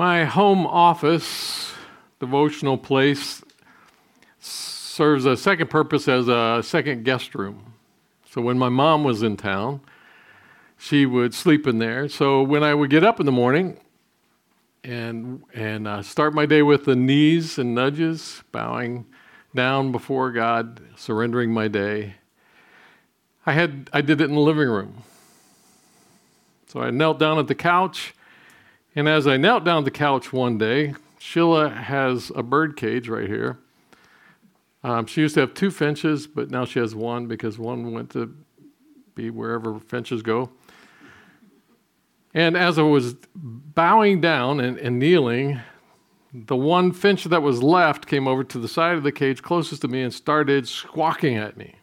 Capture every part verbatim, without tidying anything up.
My home office devotional place serves a second purpose as a second guest room. So when my mom was in town, she would sleep in there. So when I would get up in the morning and and uh, start my day with the knees and nudges, bowing down before God, surrendering my day, I had I did it in the living room. So I knelt down at the couch, and as I knelt down at the couch one day, Sheila has a bird cage right here. Um, she used to have two finches, but now she has one because one went to be wherever finches go. And as I was bowing down and, and kneeling, the one finch that was left came over to the side of the cage closest to me and started squawking at me.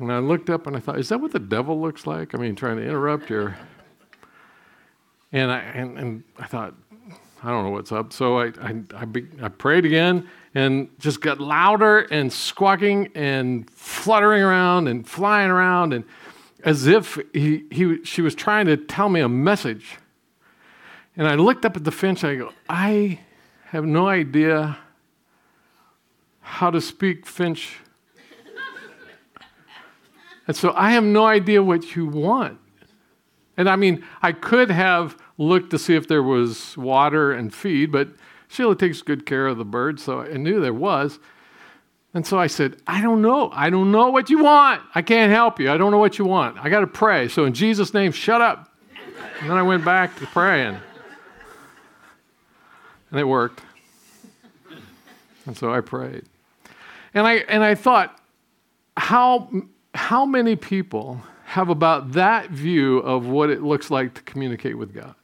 And I looked up and I thought, is that what the devil looks like? I mean, trying to interrupt your... And I and, and I thought, I don't know what's up. So I I, I, be, I prayed again and just got louder and squawking and fluttering around and flying around, and as if he, he she was trying to tell me a message. And I looked up at the finch and I go, I have no idea how to speak Finch. And so I have no idea what you want. And I mean, I could have looked to see if there was water and feed, but Sheila takes good care of the birds, so I knew there was. And so I said, I don't know. I don't know what you want. I can't help you. I don't know what you want. I got to pray. So in Jesus' name, shut up. And then I went back to praying. And it worked. And so I prayed. And I and I thought, how how many people have about that view of what it looks like to communicate with God?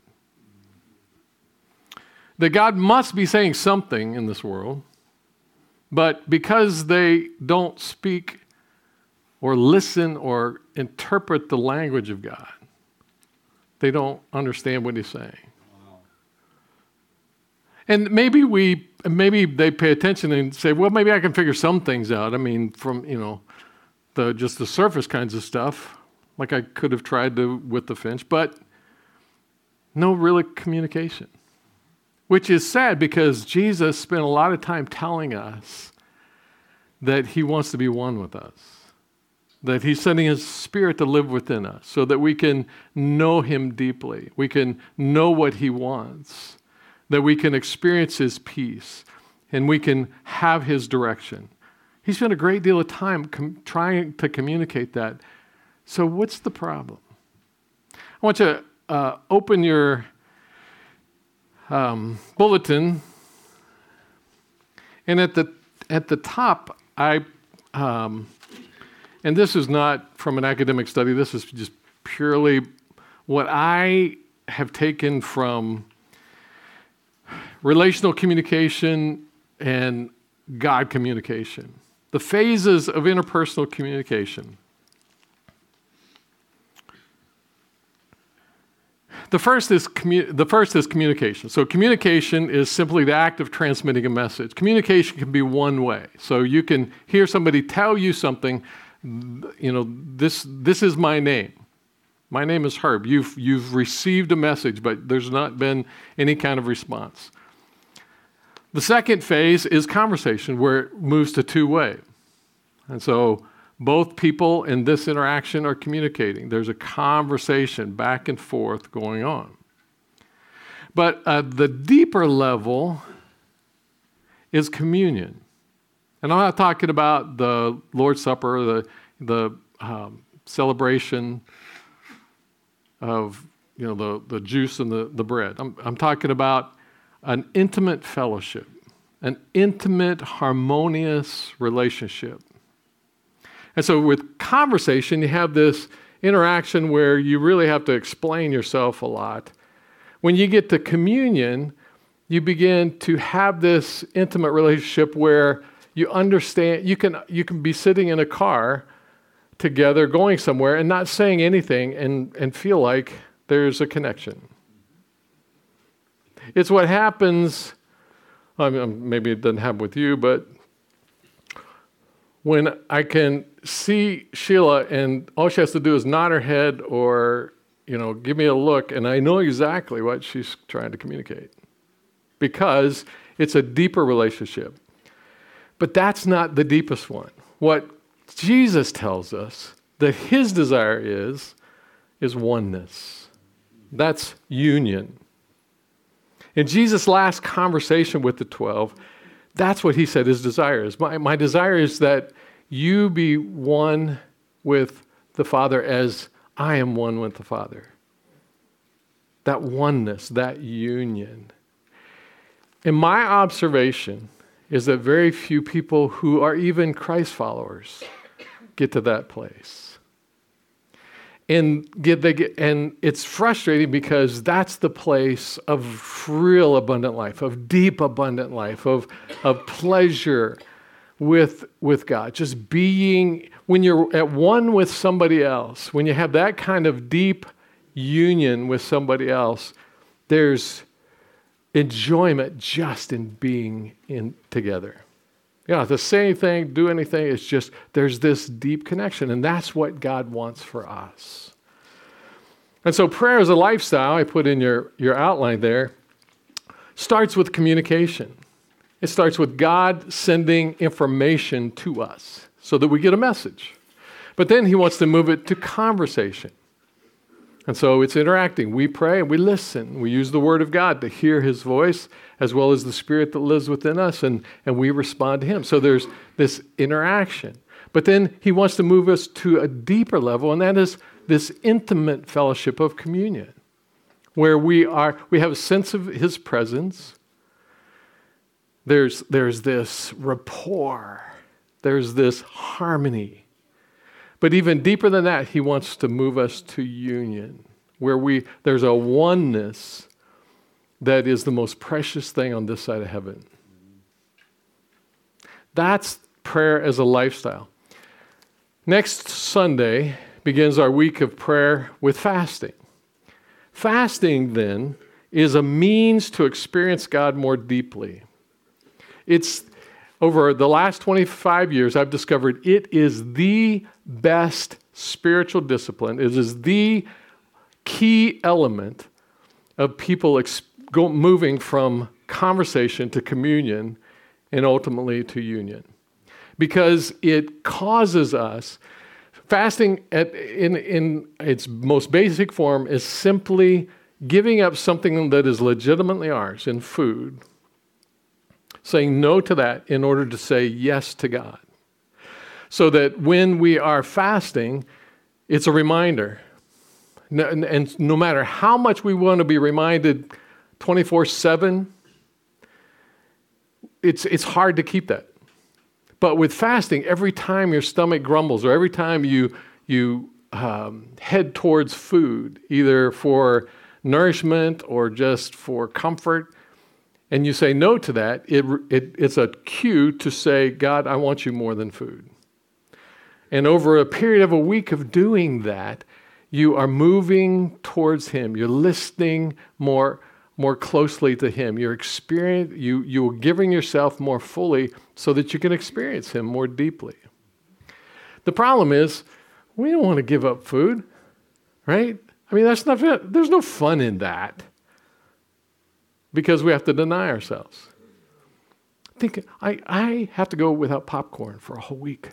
That God must be saying something in this world, but because they don't speak or listen or interpret the language of God, they don't understand what he's saying. Wow. And maybe we, maybe they pay attention and say, well, maybe I can figure some things out. I mean, from, you know, the just the surface kinds of stuff, like I could have tried to with the finch, but no real communication. Which is sad because Jesus spent a lot of time telling us that he wants to be one with us, that he's sending his spirit to live within us so that we can know him deeply, we can know what he wants, that we can experience his peace, and we can have his direction. He spent a great deal of time com- trying to communicate that. So what's the problem? I want you to uh, open your Um, bulletin, and at the at the top, I um, and this is not from an academic study. This is just purely what I have taken from relational communication and God communication, the phases of interpersonal communication. The first is commu- the first is communication. So communication is simply the act of transmitting a message. Communication can be one way. So you can hear somebody tell you something, you know, this this is my name. My name is Herb. You've you've received a message, but there's not been any kind of response. The second phase is conversation, where it moves to two-way. And so both people in this interaction are communicating. There's a conversation back and forth going on. But uh, the deeper level is communion. And I'm not talking about the Lord's Supper, the the um, celebration of, you know, the, the juice and the, the bread. I'm, I'm talking about an intimate fellowship, an intimate, harmonious relationship. And so with conversation, you have this interaction where you really have to explain yourself a lot. When you get to communion, you begin to have this intimate relationship where you understand, you can you can be sitting in a car together going somewhere and not saying anything and, and feel like there's a connection. It's what happens, I mean, maybe it doesn't happen with you, but when I can see Sheila and all she has to do is nod her head or you know, give me a look, and I know exactly what she's trying to communicate because it's a deeper relationship. But that's not the deepest one. What Jesus tells us that his desire is, is oneness. That's union. In Jesus' last conversation with the twelve, that's what he said his desire is. My, my desire is that you be one with the Father as I am one with the Father. That oneness, that union. And my observation is that very few people who are even Christ followers get to that place. And get they get, and it's frustrating because that's the place of real abundant life, of deep abundant life, of of pleasure with with God. Just being, when you're at one with somebody else, when you have that kind of deep union with somebody else, there's enjoyment just in being in together. You know, to say anything, do anything, it's just, there's this deep connection, and that's what God wants for us. And so prayer is a lifestyle, I put in your, your outline there, starts with communication. It starts with God sending information to us so that we get a message. But then he wants to move it to conversation. And so it's interacting. We pray and we listen. We use the word of God to hear his voice as well as the spirit that lives within us, and, and we respond to him. So there's this interaction. But then he wants to move us to a deeper level, and that is this intimate fellowship of communion where we are, we have a sense of his presence. There's, there's this rapport. There's this harmony. But even deeper than that, he wants to move us to union, where we there's a oneness that is the most precious thing on this side of heaven. That's prayer as a lifestyle. Next Sunday begins our week of prayer with fasting. Fasting, then, is a means to experience God more deeply. It's Over the last twenty-five years, I've discovered it is the best spiritual discipline. It is the key element of people ex- go, moving from conversation to communion and ultimately to union. Because it causes us, fasting at, in, in its most basic form is simply giving up something that is legitimately ours in food, saying no to that in order to say yes to God. So that when we are fasting, it's a reminder. And no matter how much we want to be reminded twenty-four seven, it's, it's hard to keep that. But with fasting, every time your stomach grumbles or every time you, you um, head towards food, either for nourishment or just for comfort, and you say no to that, it, it, it's a cue to say, God, I want you more than food. And over a period of a week of doing that, you are moving towards him. You're listening more, more closely to him. You're experience, you, you're giving yourself more fully so that you can experience him more deeply. The problem is, we don't want to give up food, right? I mean, that's not, there's no fun in that. Because we have to deny ourselves. Think, I, I have to go without popcorn for a whole week.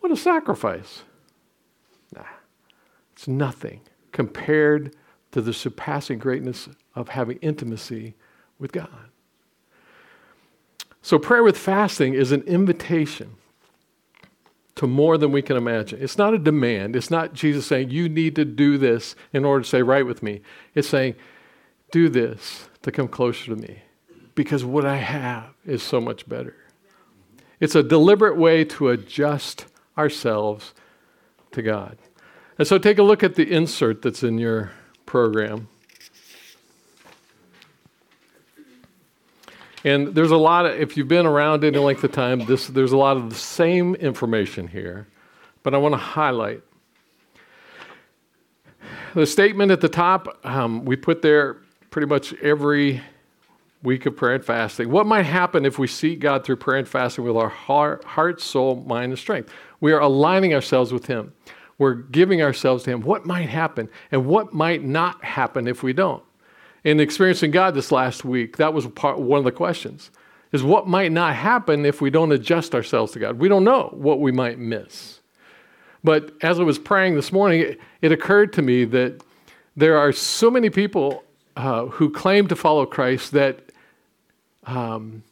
What a sacrifice. Nah, it's nothing compared to the surpassing greatness of having intimacy with God. So prayer with fasting is an invitation to more than we can imagine. It's not a demand. It's not Jesus saying, you need to do this in order to stay right with me. It's saying, do this to come closer to me because what I have is so much better. It's a deliberate way to adjust ourselves to God. And so take a look at the insert that's in your program. And there's a lot of, if you've been around any length of time, this, there's a lot of the same information here, but I want to highlight. The statement at the top, um, we put there pretty much every week of prayer and fasting. What might happen if we seek God through prayer and fasting with our heart, heart, soul, mind, and strength? We are aligning ourselves with him. we're giving ourselves to Him, what might happen and what might not happen if we don't. In Experiencing God this last week, that was part, one of the questions, is what might not happen if we don't adjust ourselves to God. We don't know what we might miss. But as I was praying this morning, it, it occurred to me that there are so many people uh, who claim to follow Christ that um,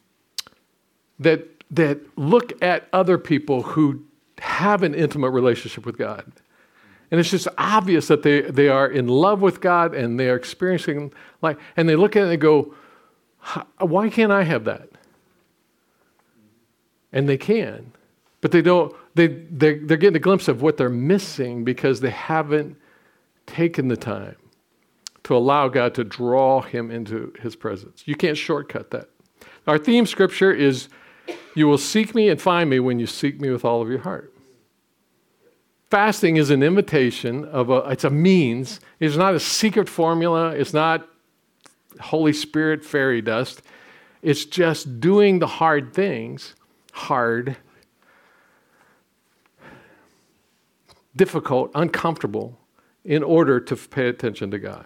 that that look at other people who have an intimate relationship with God. And it's just obvious that they, they are in love with God and they are experiencing life. And they look at it and they go, why can't I have that? And they can, but they don't, they, they're, they're getting a glimpse of what they're missing because they haven't taken the time to allow God to draw him into his presence. You can't shortcut that. Our theme scripture is, you will seek me and find me when you seek me with all of your heart. Fasting is an invitation of a, it's a means. It's not a secret formula. It's not Holy Spirit fairy dust. It's just doing the hard things, hard, difficult, uncomfortable, in order to pay attention to God.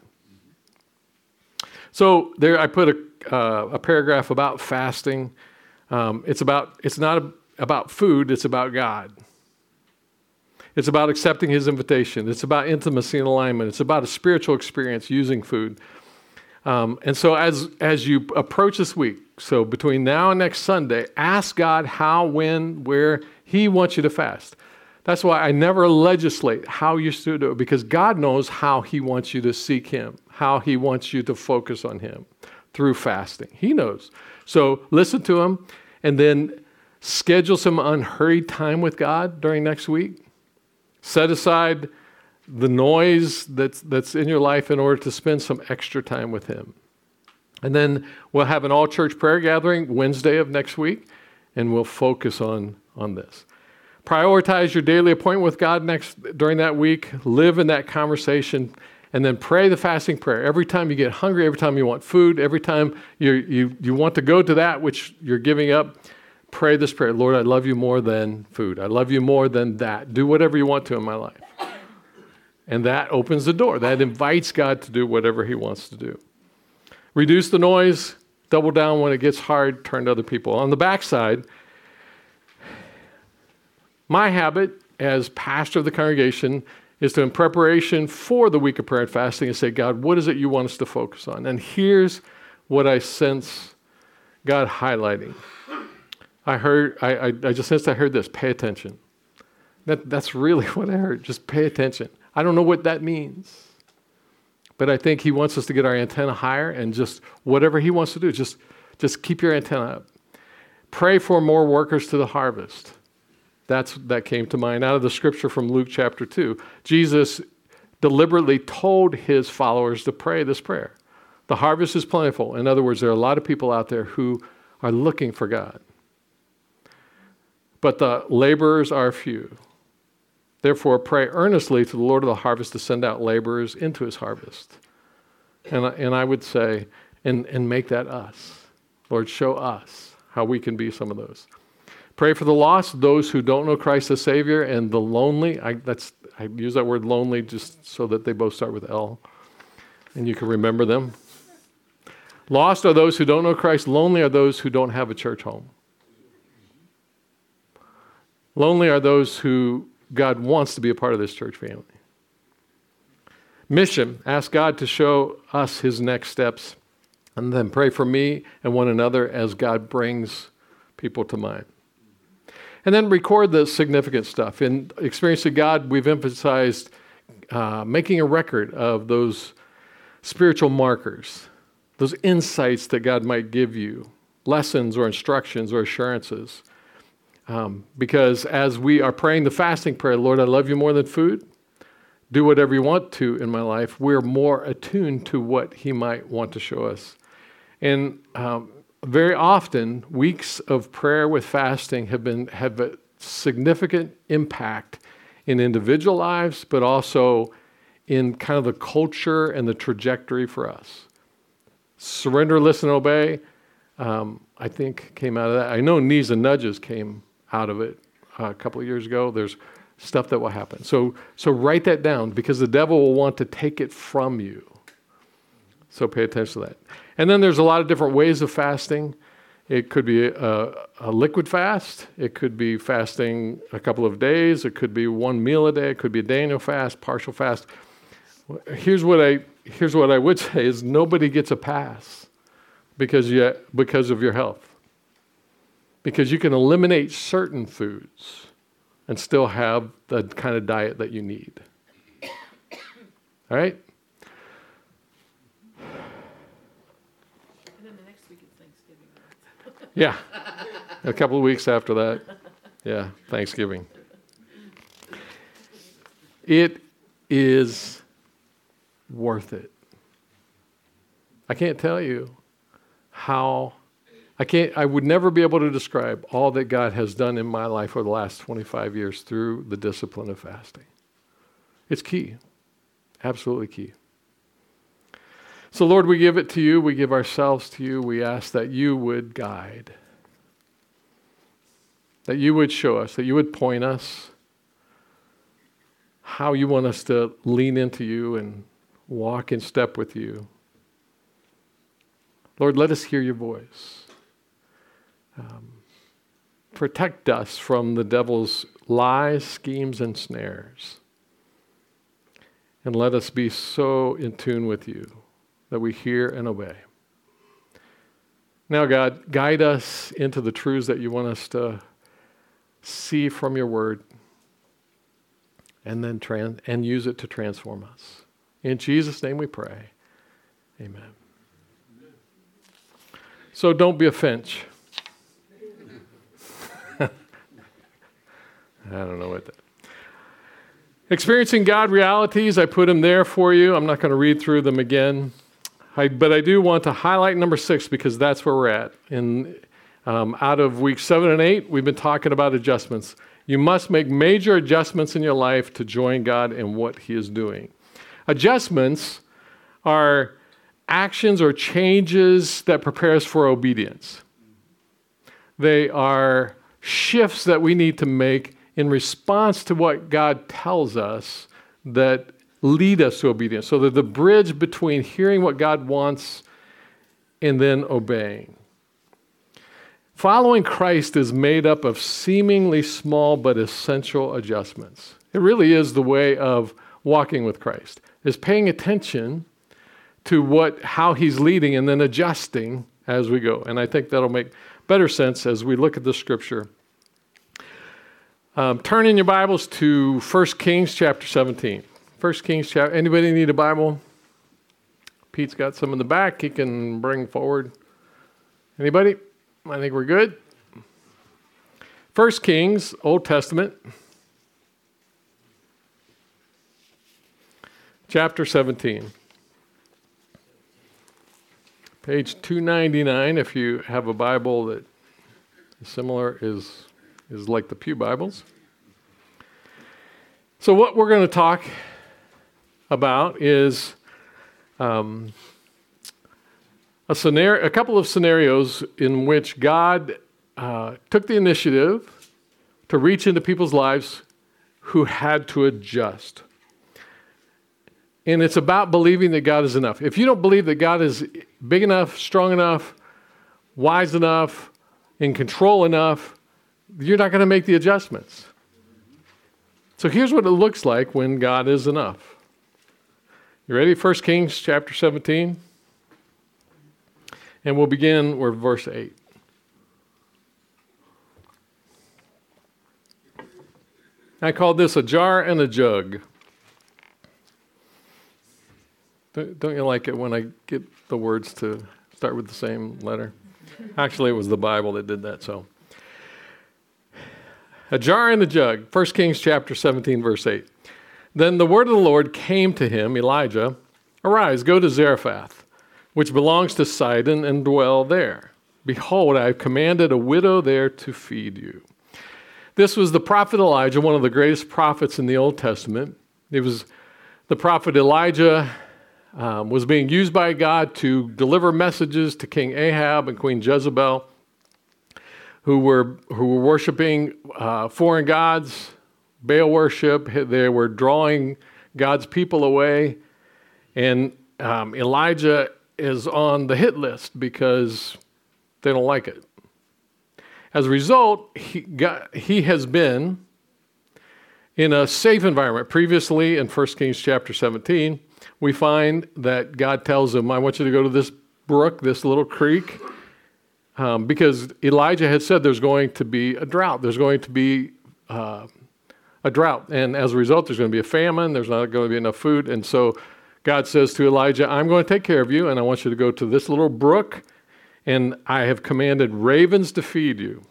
So there, I put a, uh, a paragraph about fasting. Um, it's about, it's not a, about food, it's about God. It's about accepting his invitation. It's about intimacy and alignment. It's about a spiritual experience using food. Um, and so as, as you approach this week, so between now and next Sunday, ask God how, when, where he wants you to fast. That's why I never legislate how you should do it, because God knows how he wants you to seek him, how he wants you to focus on him through fasting. He knows. So listen to him and then schedule some unhurried time with God during next week. Set aside the noise that's, that's in your life in order to spend some extra time with him. And then we'll have an all-church prayer gathering Wednesday of next week, and we'll focus on, on this. Prioritize your daily appointment with God next during that week. Live in that conversation. And then pray the fasting prayer. Every time you get hungry, every time you want food, every time you you you want to go to that which you're giving up, pray this prayer. Lord, I love you more than food. I love you more than that. Do whatever you want to in my life. And that opens the door. That invites God to do whatever he wants to do. Reduce the noise. Double down when it gets hard. Turn to other people. On the backside, my habit as pastor of the congregation is to, in preparation for the week of prayer and fasting, and say, God, what is it you want us to focus on? And here's what I sense God highlighting. I heard, I, I, I just sensed I heard this, pay attention. That, that's really what I heard, just pay attention. I don't know what that means, but I think he wants us to get our antenna higher and just whatever he wants to do, just, just keep your antenna up. Pray for more workers to the harvest. That's, that came to mind out of the scripture from Luke chapter two. Jesus deliberately told his followers to pray this prayer. The harvest is plentiful. In other words, there are a lot of people out there who are looking for God. But the laborers are few. Therefore, pray earnestly to the Lord of the harvest to send out laborers into his harvest. And, and I would say, and, and make that us. Lord, show us how we can be some of those. Pray for the lost, those who don't know Christ as Savior, and the lonely. I, that's, I use that word lonely just so that they both start with L, and you can remember them. Lost are those who don't know Christ. Lonely are those who don't have a church home. Lonely are those who God wants to be a part of this church family. Mission, ask God to show us his next steps, and then pray for me and one another as God brings people to mind. And then record the significant stuff. In Experience of God, we've emphasized uh, making a record of those spiritual markers, those insights that God might give you, lessons or instructions or assurances. Um, because as we are praying the fasting prayer, Lord, I love you more than food. Do whatever you want to in my life. We're more attuned to what he might want to show us. And um, very often, weeks of prayer with fasting have been have a significant impact in individual lives, but also in kind of the culture and the trajectory for us. Surrender, listen, obey, um, I think came out of that. I know Knees and Nudges came out of it uh, a couple of years ago. There's stuff that will happen. So, so write that down, because the devil will want to take it from you. So pay attention to that. And then there's a lot of different ways of fasting. It could be a, a liquid fast. It could be fasting a couple of days. It could be one meal a day. It could be a Daniel fast, partial fast. Here's what I here's what I would say is nobody gets a pass because you, because of your health. Because you can eliminate certain foods and still have the kind of diet that you need. All right? And then the next week is Thanksgiving. Yeah. A couple of weeks after that. Yeah, Thanksgiving. It is worth it. I can't tell you how... I can't, I would never be able to describe all that God has done in my life over the last twenty-five years through the discipline of fasting. It's key. Absolutely key. So Lord, we give it to you. We give ourselves to you. We ask that you would guide, that you would show us, that you would point us how you want us to lean into you and walk in step with you. Lord, let us hear your voice. Um, protect us from the devil's lies, schemes, and snares. And let us be so in tune with you that we hear and obey. Now, God, guide us into the truths that you want us to see from your word, and then trans- and use it to transform us. In Jesus' name we pray. Amen. So don't be a Finch. I don't know what that. Experiencing God realities, I put them there for you. I'm not going to read through them again. I, but I do want to highlight number six, because that's where we're at. And um, out of week seven and eight, we've been talking about adjustments. You must make major adjustments in your life to join God in what he is doing. Adjustments are actions or changes that prepare us for obedience. They are shifts that we need to make in response to what God tells us that lead us to obedience. So that the bridge between hearing what God wants and then obeying. Following Christ is made up of seemingly small but essential adjustments. It really is the way of walking with Christ. It's paying attention to what how he's leading and then adjusting as we go. And I think that'll make better sense as we look at the scripture. Um, turn in your Bibles to First Kings chapter seventeen. First Kings chapter, anybody need a Bible? Pete's got some in the back he can bring forward. Anybody? I think we're good. First Kings, Old Testament. Chapter seventeen. Page two ninety-nine, if you have a Bible that is similar, is... is like the Pew Bibles. So what we're going to talk about is um, a scenario, a couple of scenarios in which God uh, took the initiative to reach into people's lives who had to adjust. And it's about believing that God is enough. If you don't believe that God is big enough, strong enough, wise enough, in control enough, you're not going to make the adjustments. So here's what it looks like when God is enough. You ready? First Kings chapter seventeen. And we'll begin with verse eight. I call this a jar and a jug. Don't you like it when I get the words to start with the same letter? Actually, it was the Bible that did that, so. A jar and a jug. First Kings chapter seventeen, verse eight. Then the word of the Lord came to him, Elijah, arise, go to Zarephath, which belongs to Sidon, and dwell there. Behold, I have commanded a widow there to feed you. This was the prophet Elijah, one of the greatest prophets in the Old Testament. It was the prophet Elijah um, was being used by God to deliver messages to King Ahab and Queen Jezebel, who were who were worshiping uh, foreign gods, Baal worship. They were drawing God's people away. And um, Elijah is on the hit list because they don't like it. As a result, he, got, he has been in a safe environment. Previously, in First Kings chapter seventeen, we find that God tells him, I want you to go to this brook, this little creek, um, because Elijah had said there's going to be a drought. There's going to be uh, a drought. And as a result, there's going to be a famine. There's not going to be enough food. And so God says to Elijah, I'm going to take care of you, and I want you to go to this little brook, and I have commanded ravens to feed you.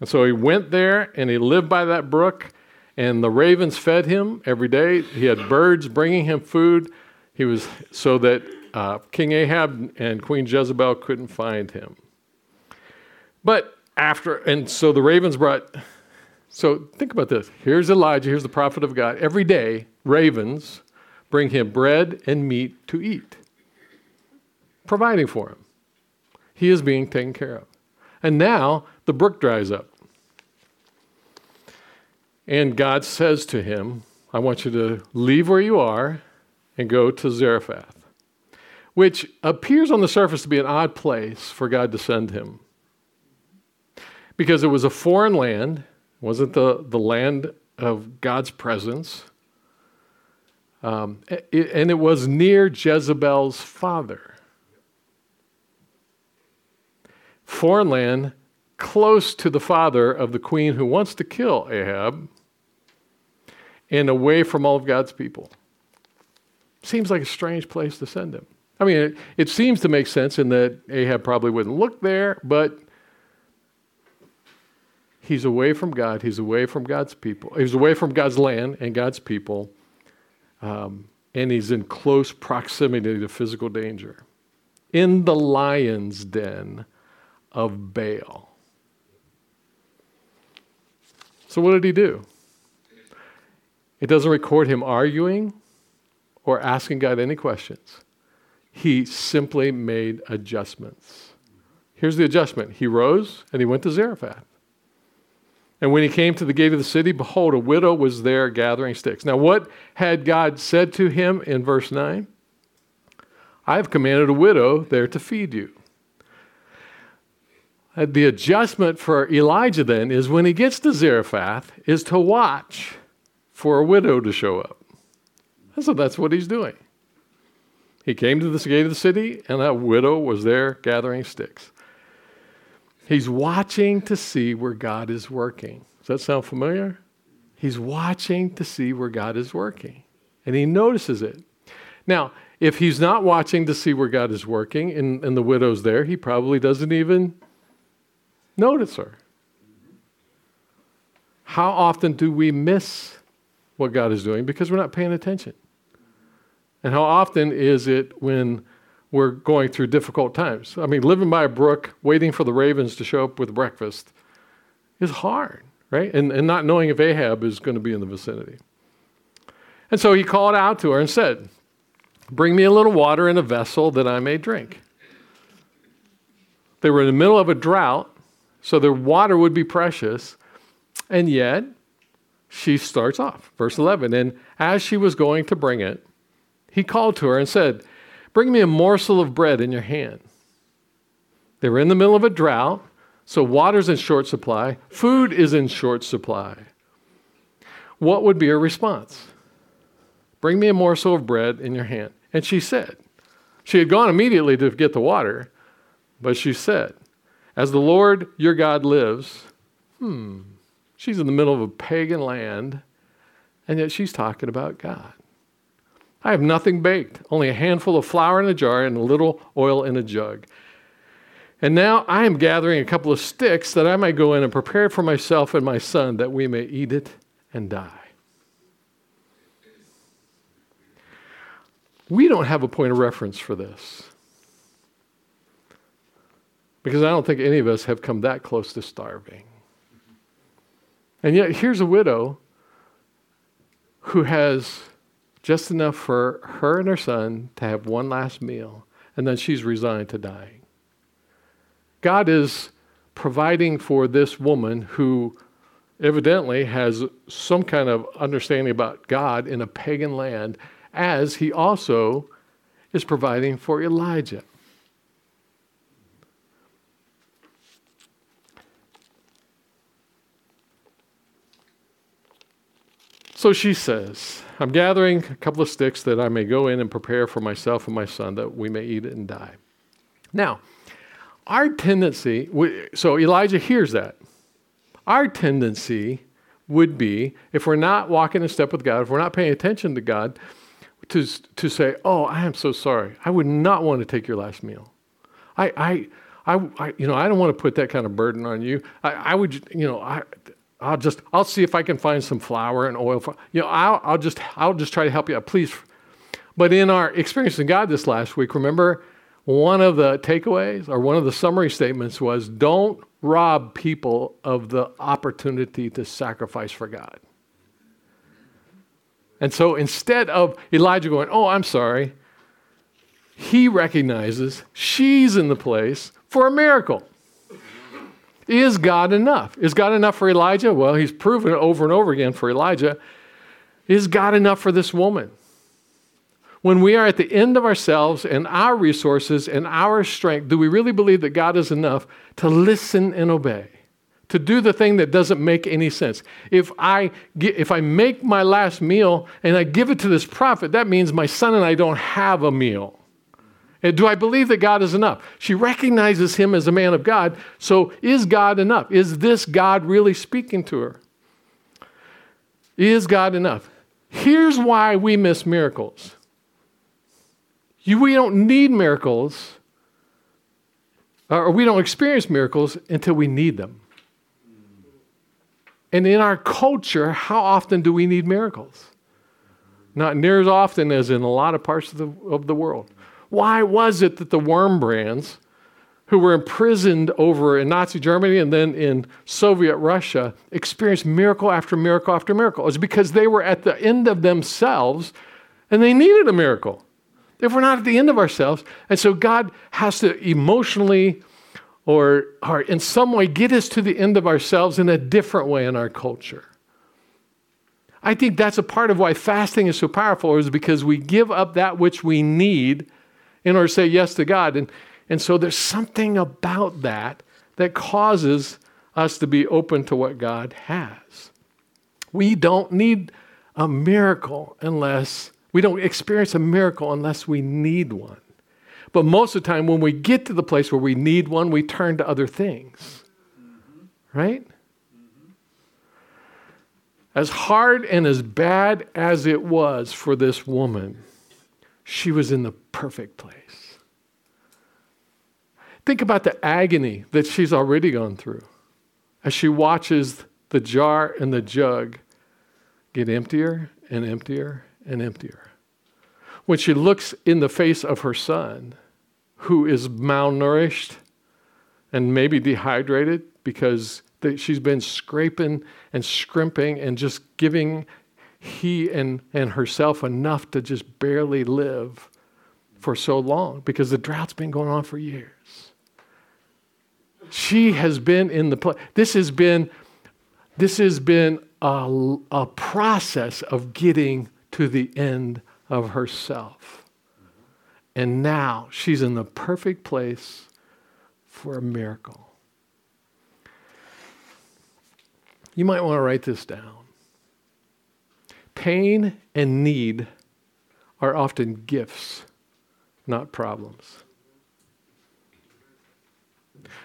And so he went there, and he lived by that brook, and the ravens fed him every day. He had birds bringing him food. He was so that uh, King Ahab and Queen Jezebel couldn't find him. But after, and so the ravens brought, so think about this. Here's Elijah, here's the prophet of God. Every day, ravens bring him bread and meat to eat, providing for him. He is being taken care of. And now the brook dries up. And God says to him, I want you to leave where you are and go to Zarephath, which appears on the surface to be an odd place for God to send him. Because it was a foreign land. It wasn't the, the land of God's presence. Um, it, and it was near Jezebel's father. Foreign land, close to the father of the queen who wants to kill Ahab, and away from all of God's people. Seems like a strange place to send him. I mean, it, it seems to make sense in that Ahab probably wouldn't look there, but he's away from God. He's away from God's people. He's away from God's land and God's people, um, and he's in close proximity to physical danger. In the lion's den of Baal. So what did he do? It doesn't record him arguing or asking God any questions. He simply made adjustments. Here's the adjustment. He rose and he went to Zarephath. And when he came to the gate of the city, behold, a widow was there gathering sticks. Now what had God said to him in verse nine? I have commanded a widow there to feed you. The adjustment for Elijah then is when he gets to Zarephath is to watch for a widow to show up. And so that's what he's doing. He came to this gate of the city and a widow was there gathering sticks. He's watching to see where God is working. Does that sound familiar? He's watching to see where God is working. And he notices it. Now, if he's not watching to see where God is working and, and the widow's there, he probably doesn't even notice her. How often do we miss what God is doing because we're not paying attention? And how often is it when we're going through difficult times? I mean, living by a brook, waiting for the ravens to show up with breakfast is hard, right? And, and not knowing if Ahab is going to be in the vicinity. And so he called out to her and said, bring me a little water in a vessel that I may drink. They were in the middle of a drought, so their water would be precious. And yet, she starts off. Verse eleven, and as she was going to bring it, he called to her and said, bring me a morsel of bread in your hand. They were in the middle of a drought, so water's in short supply. Food is in short supply. What would be her response? Bring me a morsel of bread in your hand. And she said, she had gone immediately to get the water, but she said, as the Lord your God lives, hmm, she's in the middle of a pagan land, and yet she's talking about God. I have nothing baked, only a handful of flour in a jar and a little oil in a jug. And now I am gathering a couple of sticks that I might go in and prepare for myself and my son that we may eat it and die. We don't have a point of reference for this. Because I don't think any of us have come that close to starving. And yet here's a widow who has just enough for her and her son to have one last meal, and then she's resigned to dying. God is providing for this woman who evidently has some kind of understanding about God in a pagan land, as he also is providing for Elijah. So she says, I'm gathering a couple of sticks that I may go in and prepare for myself and my son that we may eat it and die. Now, our tendency, so Elijah hears that. Our tendency would be, if we're not walking in step with God, if we're not paying attention to God, to, to say, oh, I am so sorry. I would not want to take your last meal. I, I, I, I you know, I don't want to put that kind of burden on you. I, I would, you know, I... I'll just, I'll see if I can find some flour and oil. For, you know, I'll, I'll just, I'll just try to help you out, please. But in our experience in God this last week, remember one of the takeaways or one of the summary statements was, don't rob people of the opportunity to sacrifice for God. And so instead of Elijah going, oh, I'm sorry, he recognizes she's in the place for a miracle. Is God enough? Is God enough for Elijah? Well, he's proven it over and over again for Elijah. Is God enough for this woman? When we are at the end of ourselves and our resources and our strength, do we really believe that God is enough to listen and obey, to do the thing that doesn't make any sense? If I get, if I make my last meal and I give it to this prophet, that means my son and I don't have a meal. And do I believe that God is enough? She recognizes him as a man of God. So is God enough? Is this God really speaking to her? Is God enough? Here's why we miss miracles. You, we don't need miracles, or we don't experience miracles until we need them. And in our culture, how often do we need miracles? Not near as often as in a lot of parts of the, of the world. Why was it that the Wurmbrands, who were imprisoned over in Nazi Germany and then in Soviet Russia, experienced miracle after miracle after miracle? It's because they were at the end of themselves and they needed a miracle. If we're not at the end of ourselves, and so God has to emotionally or, or in some way get us to the end of ourselves in a different way in our culture. I think that's a part of why fasting is so powerful, is because we give up that which we need in order to say yes to God. And, and so there's something about that that causes us to be open to what God has. We don't need a miracle unless, we don't experience a miracle unless we need one. But most of the time when we get to the place where we need one, we turn to other things, mm-hmm. right? Mm-hmm. As hard and as bad as it was for this woman, she was in the perfect place. Think about the agony that she's already gone through as she watches the jar and the jug get emptier and emptier and emptier. When she looks in the face of her son, who is malnourished and maybe dehydrated because she's been scraping and scrimping and just giving he and, and herself enough to just barely live for so long, because the drought's been going on for years. She has been in the place. This has been, this has been a, a process of getting to the end of herself. And now she's in the perfect place for a miracle. You might want to write this down. Pain and need are often gifts, not problems.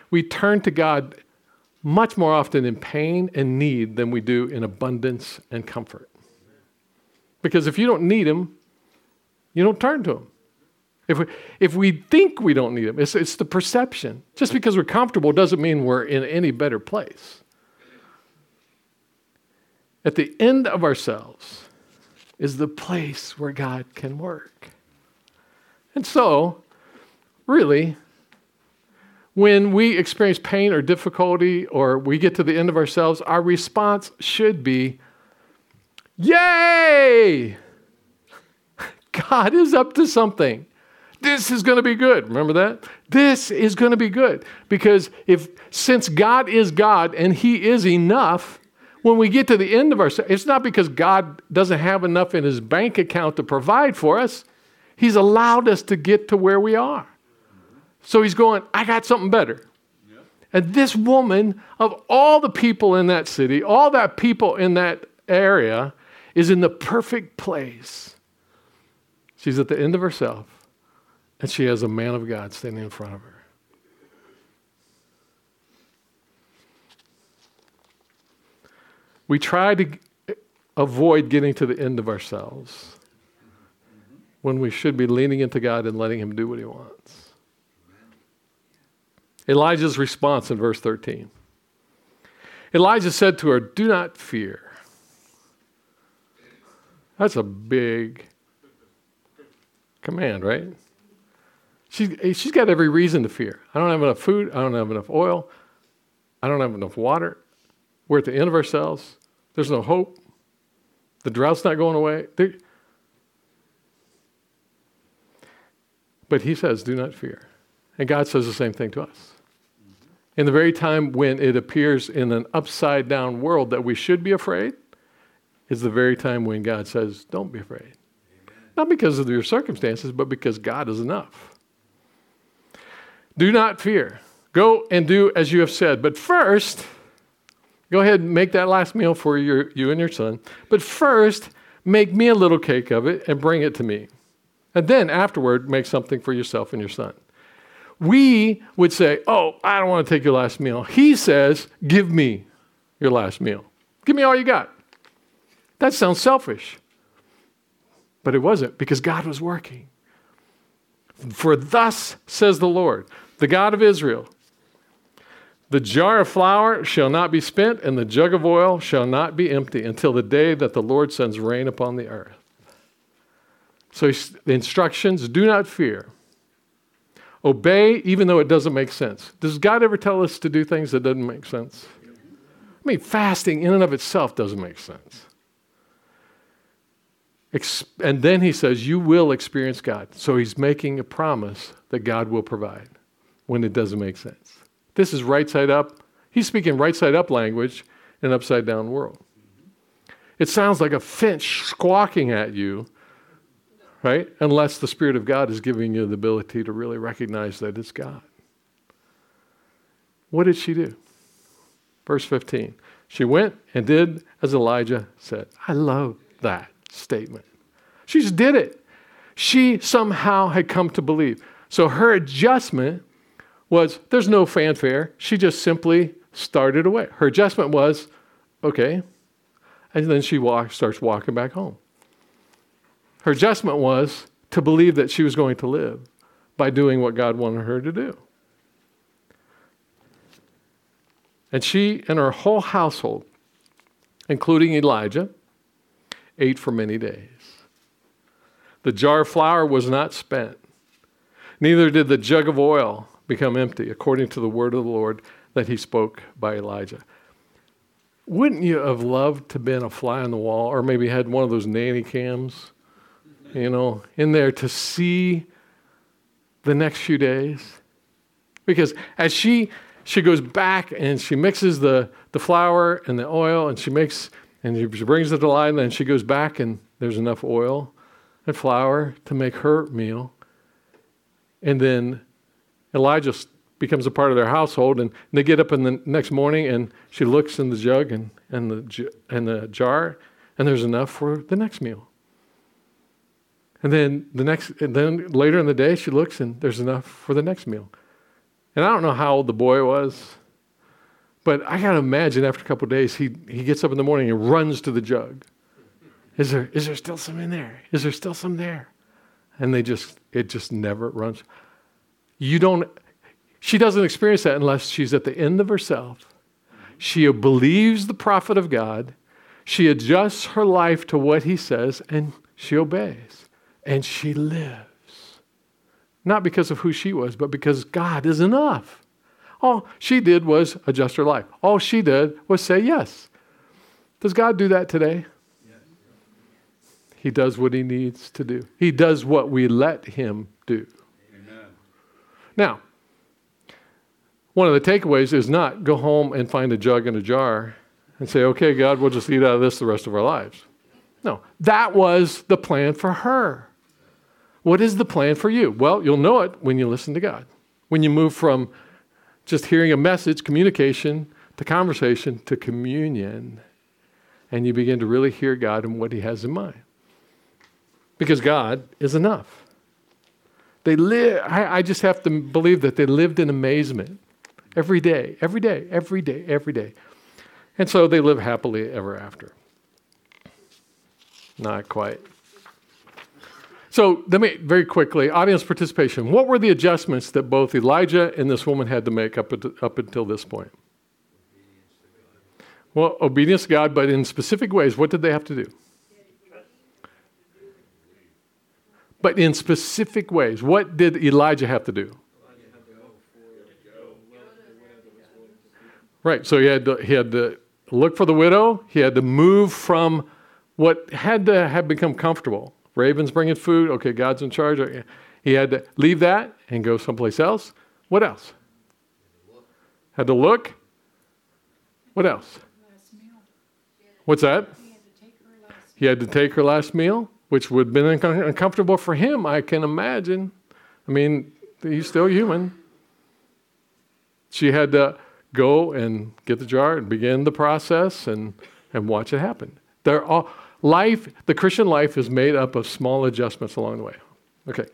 We turn to God much more often in pain and need than we do in abundance and comfort. Because if you don't need him, you don't turn to him. If we, if we think we don't need him, it's, it's the perception. Just because we're comfortable doesn't mean we're in any better place. At the end of ourselves is the place where God can work. And so, really, when we experience pain or difficulty or we get to the end of ourselves, our response should be, yay! God is up to something. This is going to be good. Remember that? This is going to be good. Because if since God is God and he is enough, when we get to the end of ourselves, it's not because God doesn't have enough in his bank account to provide for us. He's allowed us to get to where we are. So he's going, I got something better. Yep. And this woman, of all the people in that city, all that people in that area, is in the perfect place. She's at the end of herself, and she has a man of God standing in front of her. We try to avoid getting to the end of ourselves when we should be leaning into God and letting him do what he wants. Elijah's response in verse thirteen. Elijah said to her, "Do not fear." That's a big command, right? She's, she's got every reason to fear. I don't have enough food. I don't have enough oil. I don't have enough water. We're at the end of ourselves. There's no hope. The drought's not going away. They're, But he says, do not fear. And God says the same thing to us. In the very time when it appears in an upside down world that we should be afraid, is the very time when God says, don't be afraid. Amen. Not because of your circumstances, but because God is enough. Do not fear. Go and do as you have said. But first, go ahead and make that last meal for your, you and your son. But first, make me a little cake of it and bring it to me. And then afterward, make something for yourself and your son. We would say, oh, I don't want to take your last meal. He says, give me your last meal. Give me all you got. That sounds selfish. But it wasn't, because God was working. For thus says the Lord, the God of Israel, the jar of flour shall not be spent, and the jug of oil shall not be empty until the day that the Lord sends rain upon the earth. So the instructions, do not fear. Obey, even though it doesn't make sense. Does God ever tell us to do things that doesn't make sense? I mean, fasting in and of itself doesn't make sense. And then he says, you will experience God. So he's making a promise that God will provide when it doesn't make sense. This is right side up. He's speaking right side up language in an upside down world. It sounds like a finch squawking at you, right? Unless the Spirit of God is giving you the ability to really recognize that it's God. What did she do? Verse fifteen. She went and did as Elijah said. I love that statement. She just did it. She somehow had come to believe. So her adjustment was, there's no fanfare. She just simply started away. Her adjustment was, okay. And then she walk, starts walking back home. Her adjustment was to believe that she was going to live by doing what God wanted her to do. And she and her whole household, including Elijah, ate for many days. The jar of flour was not spent. Neither did the jug of oil become empty, according to the word of the Lord that he spoke by Elijah. Wouldn't you have loved to have been a fly on the wall, or maybe had one of those nanny cams, you know, in there to see the next few days? Because as she she goes back and she mixes the, the flour and the oil, and she makes... and she brings it to light, and then she goes back, and there's enough oil and flour to make her meal. And then Elijah becomes a part of their household, and they get up in the next morning, and she looks in the jug and, and, the, and the jar, and there's enough for the next meal. And then the next, and then later in the day, she looks, and there's enough for the next meal. And I don't know how old the boy was, but I gotta imagine after a couple of days, he, he gets up in the morning and runs to the jug. Is there is there still some in there? Is there still some there? And they just it just never runs. You don't. She doesn't experience that unless she's at the end of herself. She believes the prophet of God. She adjusts her life to what he says, and she obeys, and she lives. Not because of who she was, but because God is enough. All she did was adjust her life. All she did was say yes. Does God do that today? Yes. He does what he needs to do. He does what we let him do. Amen. Now, one of the takeaways is not go home and find a jug and a jar and say, okay, God, we'll just eat out of this the rest of our lives. No, that was the plan for her. What is the plan for you? Well, you'll know it when you listen to God. When you move from just hearing a message, communication, to conversation, to communion, and you begin to really hear God and what he has in mind. Because God is enough. They live. I, I just have to believe that they lived in amazement every day, every day, every day, every day. And so they live happily ever after. Not quite. So let me, very quickly, audience participation. What were the adjustments that both Elijah and this woman had to make up, at, up until this point? Well, obedience to God, but in specific ways, what did they have to do? But in specific ways, what did Elijah have to do? Right, so he had to, he had to look for the widow. He had to move from what had to have become comfortable. Ravens bringing food. Okay, God's in charge. He had to leave that and go someplace else. What else? Had to look. What else? What's that? He had to take her last meal, which would have been uncomfortable for him, I can imagine. I mean, he's still human. She had to go and get the jar and begin the process and, and watch it happen. They're all, life, the Christian life is made up of small adjustments along the way. Okay.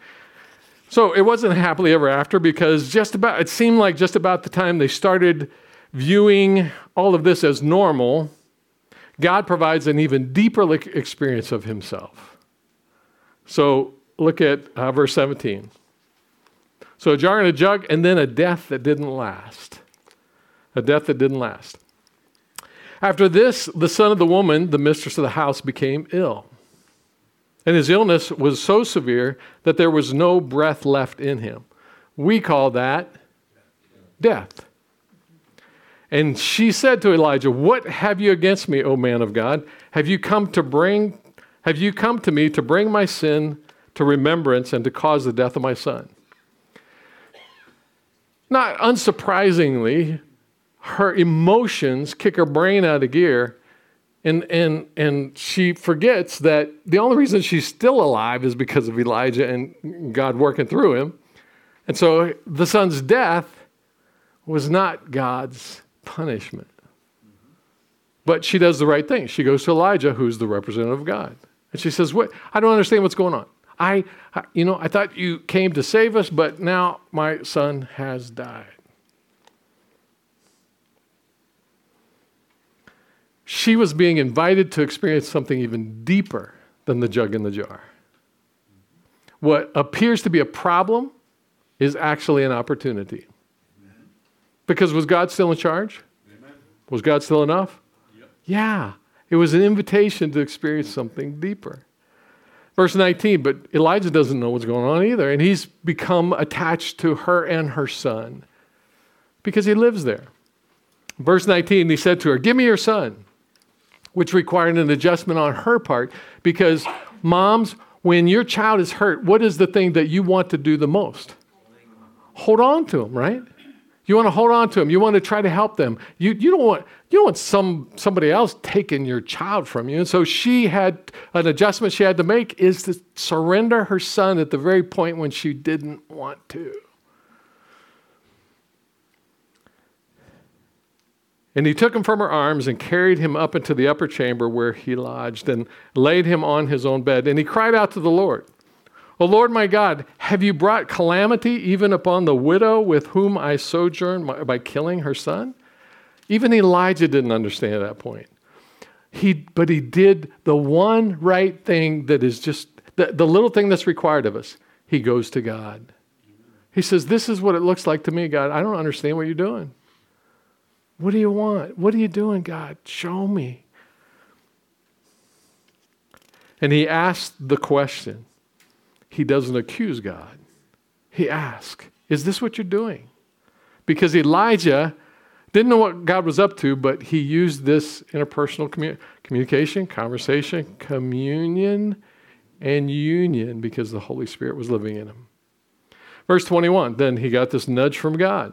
So it wasn't happily ever after because just about, it seemed like just about the time they started viewing all of this as normal, God provides an even deeper experience of himself. So look at uh, verse seventeen. So a jar and a jug and then a death that didn't last. A death that didn't last. After this, the son of the woman, the mistress of the house, became ill. And his illness was so severe that there was no breath left in him. We call that death. And she said to Elijah, "What have you against me, O man of God? Have you come to bring, have you come to me to bring my sin to remembrance and to cause the death of my son?" Not unsurprisingly, her emotions kick her brain out of gear, and and and she forgets that the only reason she's still alive is because of Elijah and God working through him. And so the son's death was not God's punishment. But she does the right thing. She goes to Elijah, who's the representative of God. And she says, "What? I don't understand what's going on. I, I you know, I thought you came to save us, but now my son has died." She was being invited to experience something even deeper than the jug and the jar. What appears to be a problem is actually an opportunity. Amen. Because was God still in charge? Amen. Was God still enough? Yep. Yeah. It was an invitation to experience something deeper. Verse nineteen, but Elijah doesn't know what's going on either, and he's become attached to her and her son because he lives there. Verse nineteen, he said to her, "Give me your son," which required an adjustment on her part because moms, when your child is hurt, what is the thing that you want to do the most? Hold on to them, right? You want to hold on to them. You want to try to help them. You you don't want you don't want some somebody else taking your child from you. And so she had an adjustment she had to make is to surrender her son at the very point when she didn't want to. And he took him from her arms and carried him up into the upper chamber where he lodged and laid him on his own bed. And he cried out to the Lord, "O Lord my God, have you brought calamity even upon the widow with whom I sojourned by killing her son?" Even Elijah didn't understand at that point. He, but he did the one right thing that is just, the, the little thing that's required of us. He goes to God. He says, "This is what it looks like to me, God. I don't understand what you're doing. What do you want? What are you doing, God? Show me." And he asked the question. He doesn't accuse God. He asks, "Is this what you're doing?" Because Elijah didn't know what God was up to, but he used this interpersonal commun- communication, conversation, communion, and union because the Holy Spirit was living in him. Verse twenty-one, then he got this nudge from God.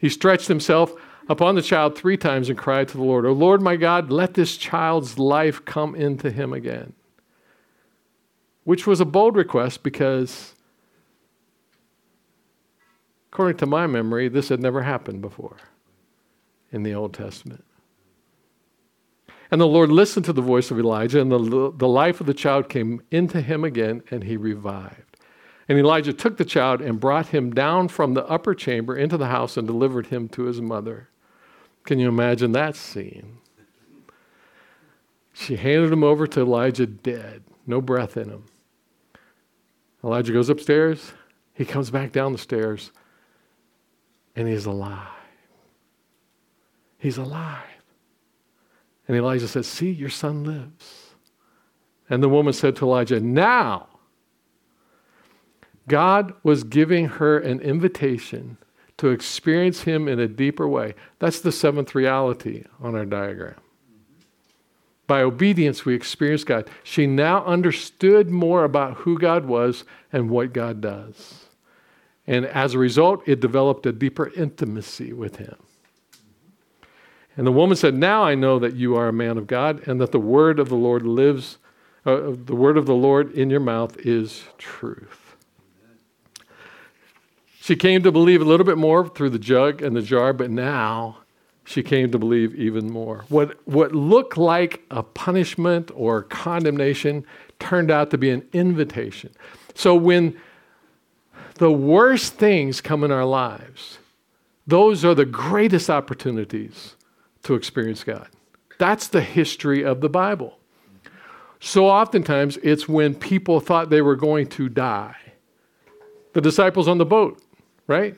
He stretched himself upon the child three times and cried to the Lord, O Lord my God, let this child's life come into him again. Which was a bold request because, according to my memory, this had never happened before in the Old Testament. And the Lord listened to the voice of Elijah, and the, the life of the child came into him again, and he revived. And Elijah took the child and brought him down from the upper chamber into the house and delivered him to his mother. Can you imagine that scene? She handed him over to Elijah dead, no breath in him. Elijah goes upstairs. He comes back down the stairs, and he's alive. He's alive. And Elijah said, see, your son lives. And the woman said to Elijah, now, God was giving her an invitation to experience him in a deeper way. That's the seventh reality on our diagram. By obedience, we experience God. She now understood more about who God was and what God does. And as a result, it developed a deeper intimacy with him. And the woman said, now I know that you are a man of God and that the word of the Lord lives, uh, the word of the Lord in your mouth is truth. Amen. She came to believe a little bit more through the jug and the jar, but now she came to believe even more. What, what looked like a punishment or condemnation turned out to be an invitation. So when the worst things come in our lives, those are the greatest opportunities to experience God. That's the history of the Bible. So oftentimes it's when people thought they were going to die. The disciples on the boat, right?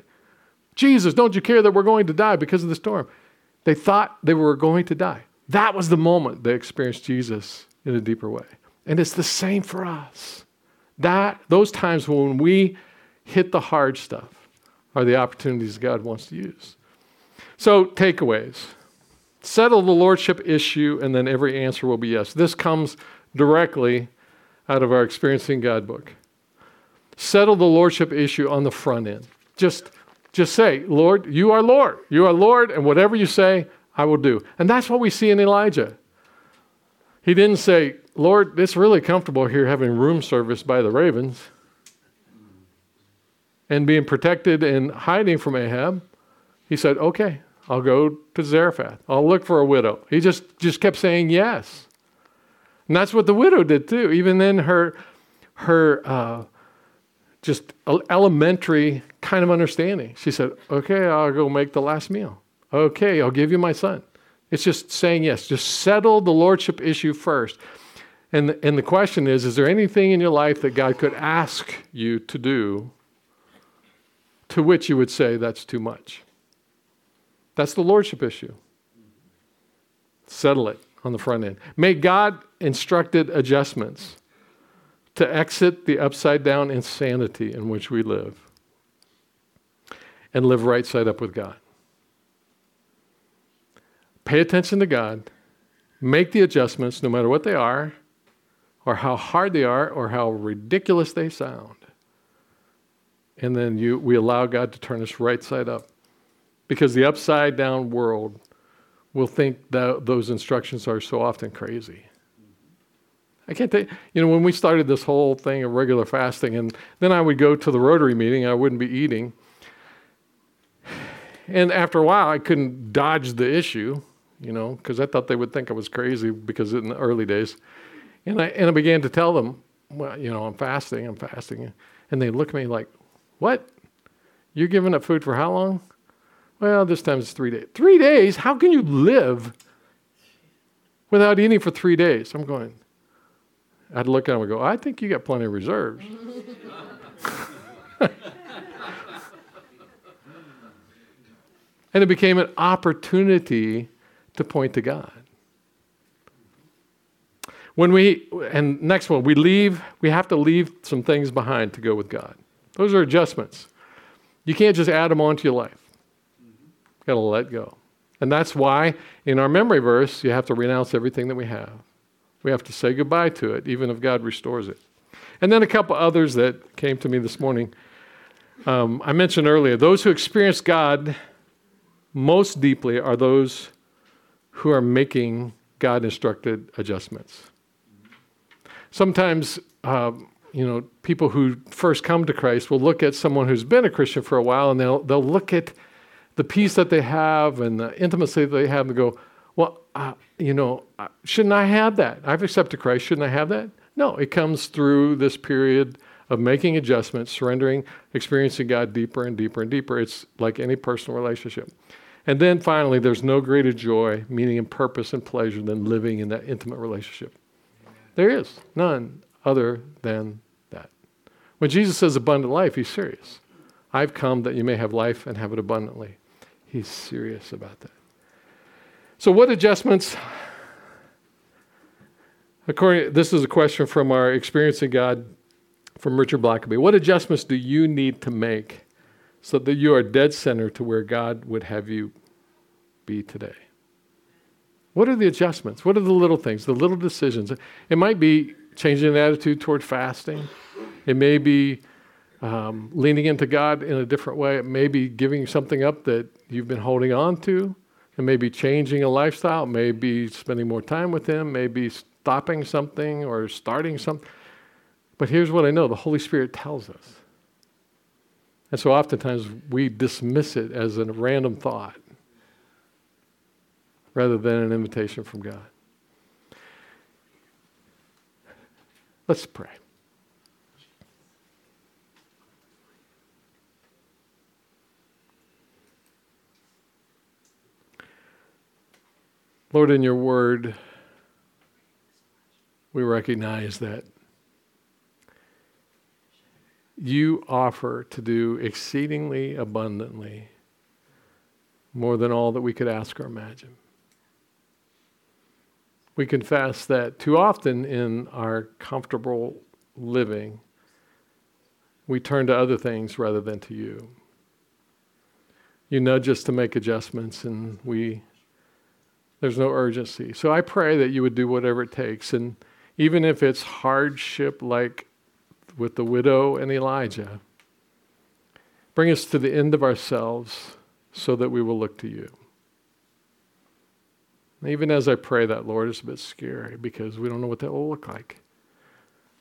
Jesus, don't you care that we're going to die because of the storm? They thought they were going to die. That was the moment they experienced Jesus in a deeper way. And it's the same for us. That, those times when we hit the hard stuff are the opportunities God wants to use. So takeaways. Settle the lordship issue, and then every answer will be yes. This comes directly out of our Experiencing God book. Settle the lordship issue on the front end. Just, just say, Lord, you are Lord. You are Lord, and whatever you say, I will do. And that's what we see in Elijah. He didn't say, Lord, it's really comfortable here having room service by the ravens and being protected and hiding from Ahab. He said, okay, I'll go to Zarephath. I'll look for a widow. He just, just kept saying yes. And that's what the widow did too. Even in her, her uh, just elementary kind of understanding, she said, okay, I'll go make the last meal. Okay, I'll give you my son. It's just saying yes. Just settle the lordship issue first. And the, and the question is, is there anything in your life that God could ask you to do to which you would say that's too much? That's the lordship issue. Settle it on the front end. Make God-instructed adjustments to exit the upside-down insanity in which we live and live right side up with God. Pay attention to God. Make the adjustments, no matter what they are or how hard they are or how ridiculous they sound. And then you, we allow God to turn us right side up. Because the upside down world will think that those instructions are so often crazy. I can't tell you, you know, when we started this whole thing of regular fasting, and then I would go to the Rotary meeting, I wouldn't be eating. And after a while, I couldn't dodge the issue, you know, because I thought they would think I was crazy because in the early days. And I, and I began to tell them, well, you know, I'm fasting, I'm fasting. And they look at me like, what? You're giving up food for how long? Well, this time it's three days. Three days? How can you live without eating for three days? I'm going, I'd look at him and go, I think you got plenty of reserves. And it became an opportunity to point to God. When we, and next one, we leave, we have to leave some things behind to go with God. Those are adjustments. You can't just add them onto your life. Got to let go. And that's why in our memory verse, you have to renounce everything that we have. We have to say goodbye to it, even if God restores it. And then a couple others that came to me this morning. Um, I mentioned earlier, those who experience God most deeply are those who are making God-instructed adjustments. Sometimes, uh, you know, people who first come to Christ will look at someone who's been a Christian for a while, and they'll they'll look at the peace that they have and the intimacy that they have, and go, "Well, uh, you know, shouldn't I have that? I've accepted Christ. Shouldn't I have that?" No, it comes through this period of making adjustments, surrendering, experiencing God deeper and deeper and deeper. It's like any personal relationship. And then finally, there's no greater joy, meaning and purpose and pleasure than living in that intimate relationship. There is none other than that. When Jesus says abundant life, he's serious. I've come that you may have life and have it abundantly. He's serious about that. So what adjustments? According, this is a question from our Experiencing God from Richard Blackaby. What adjustments do you need to make so that you are dead center to where God would have you be today? What are the adjustments? What are the little things, the little decisions? It might be changing an attitude toward fasting. It may be um, leaning into God in a different way. It may be giving something up that you've been holding on to. It may be changing a lifestyle. It may be spending more time with Him. It may be stopping something or starting something. But here's what I know. The Holy Spirit tells us. And so oftentimes we dismiss it as a random thought, rather than an invitation from God. Let's pray. Lord, in your word, we recognize that you offer to do exceedingly abundantly more than all that we could ask or imagine. We confess that too often in our comfortable living, we turn to other things rather than to you. You nudge us to make adjustments, and we there's no urgency. So I pray that you would do whatever it takes, and even if it's hardship like with the widow and Elijah, bring us to the end of ourselves so that we will look to you. Even as I pray that, Lord, it's a bit scary because we don't know what that will look like.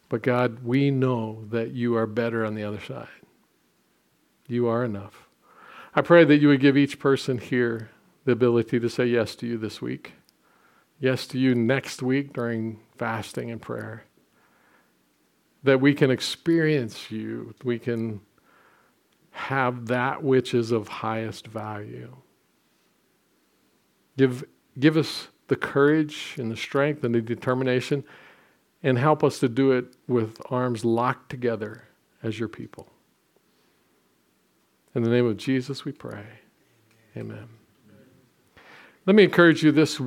But God, we know that you are better on the other side. You are enough. I pray that you would give each person here the ability to say yes to you this week, yes to you next week during fasting and prayer, that we can experience you, we can have that which is of highest value. Give Give us the courage and the strength and the determination, and help us to do it with arms locked together as your people. In the name of Jesus, we pray. Amen. Amen. Let me encourage you this